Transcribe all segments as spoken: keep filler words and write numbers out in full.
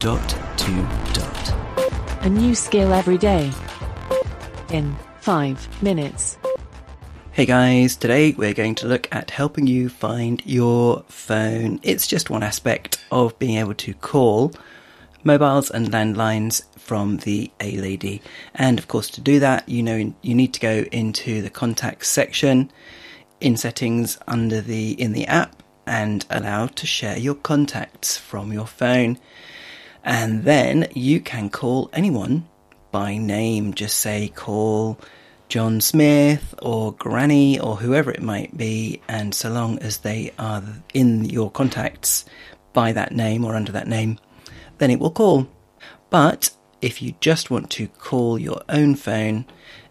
Dot to Dot. A new skill every day in five minutes. Hey guys, today we're going to look at helping you find your phone. It's just one aspect of being able to call mobiles and landlines from the A lady. And of course, to do that, you know, you need to go into the contacts section in settings under the in the app and allow to share your contacts from your phone. And then you can call anyone by name. Just say call John Smith or Granny or whoever it might be, and so long as they are in your contacts by that name or under that name, then it will call. But if you just want to call your own phone,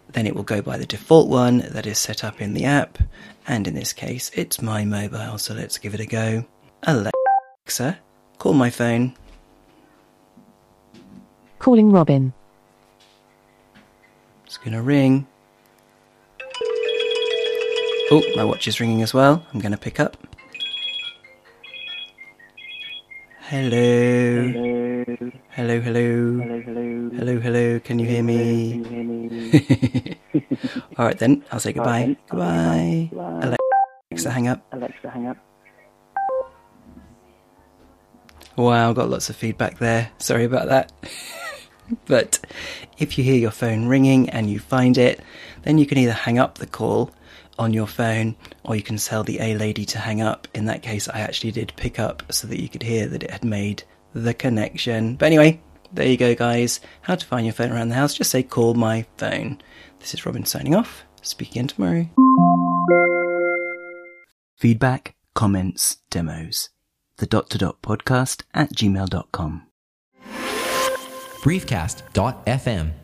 then it will go by the default one that is set up in the app, and in this case it's my mobile, so let's give it a go. Alexa, call my phone. Calling Robin. It's going to ring. Oh, my watch is ringing as well. I'm going to pick up. Hello. Hello. Hello, hello. Hello, hello. Hello, hello. Can you hear me? Can you hear me? All right then, I'll say goodbye. Goodbye. Goodbye. Alexa, hang up. Alexa, hang up. Wow, got lots of feedback there. Sorry about that. But if you hear your phone ringing and you find it, then you can either hang up the call on your phone, or you can tell the A lady to hang up. In that case, I actually did pick up so that you could hear that it had made the connection. But anyway, there you go, guys. How to find your phone around the house. Just say, call my phone. This is Robin signing off. Speak again tomorrow. Feedback, comments, demos. The dot to dot podcast at gmail dot com. Briefcast dot f m